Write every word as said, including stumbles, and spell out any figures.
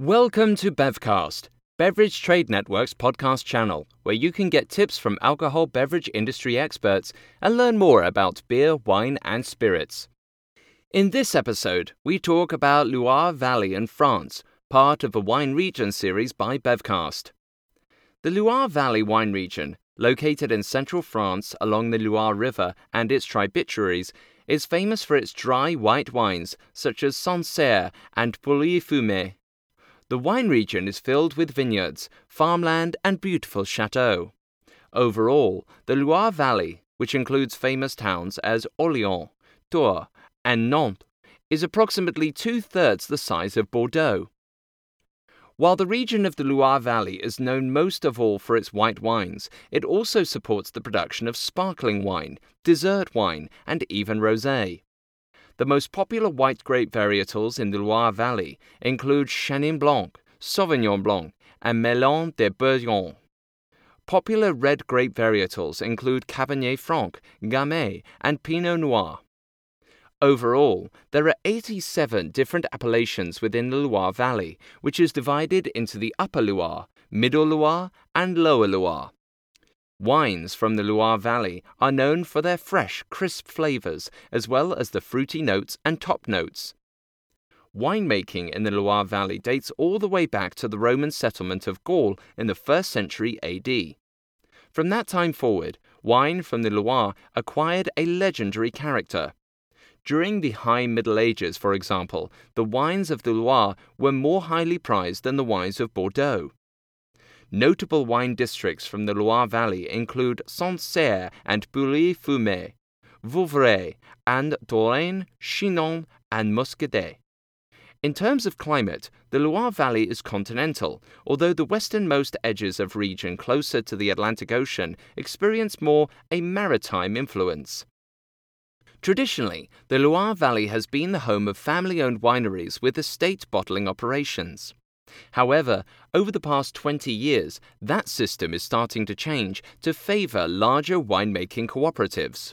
Welcome to BevCast, Beverage Trade Network's podcast channel, where you can get tips from alcohol beverage industry experts and learn more about beer, wine, and spirits. In this episode, we talk about Loire Valley in France, part of a wine region series by BevCast. The Loire Valley wine region, located in central France along the Loire River and its tributaries, is famous for its dry white wines such as Sancerre and Pouilly-Fumé. The wine region is filled with vineyards, farmland, and beautiful chateaux. Overall, the Loire Valley, which includes famous towns as Orléans, Tours, and Nantes, is approximately two-thirds the size of Bordeaux. While the region of the Loire Valley is known most of all for its white wines, it also supports the production of sparkling wine, dessert wine, and even rosé. The most popular white grape varietals in the Loire Valley include Chenin Blanc, Sauvignon Blanc, and Melon de Bourgogne. Popular red grape varietals include Cabernet Franc, Gamay, and Pinot Noir. Overall, there are eighty-seven different appellations within the Loire Valley, which is divided into the Upper Loire, Middle Loire, and Lower Loire. Wines from the Loire Valley are known for their fresh, crisp flavors, as well as the fruity notes and top notes. Winemaking in the Loire Valley dates all the way back to the Roman settlement of Gaul in the first century A D. From that time forward, wine from the Loire acquired a legendary character. During the High Middle Ages, for example, the wines of the Loire were more highly prized than the wines of Bordeaux. Notable wine districts from the Loire Valley include Sancerre and Pouilly-Fumé, Vouvray, and Touraine, Chinon, and Muscadet. In terms of climate, the Loire Valley is continental, although the westernmost edges of region closer to the Atlantic Ocean experience more a maritime influence. Traditionally, the Loire Valley has been the home of family-owned wineries with estate bottling operations. However, over the past twenty years, that system is starting to change to favor larger winemaking cooperatives.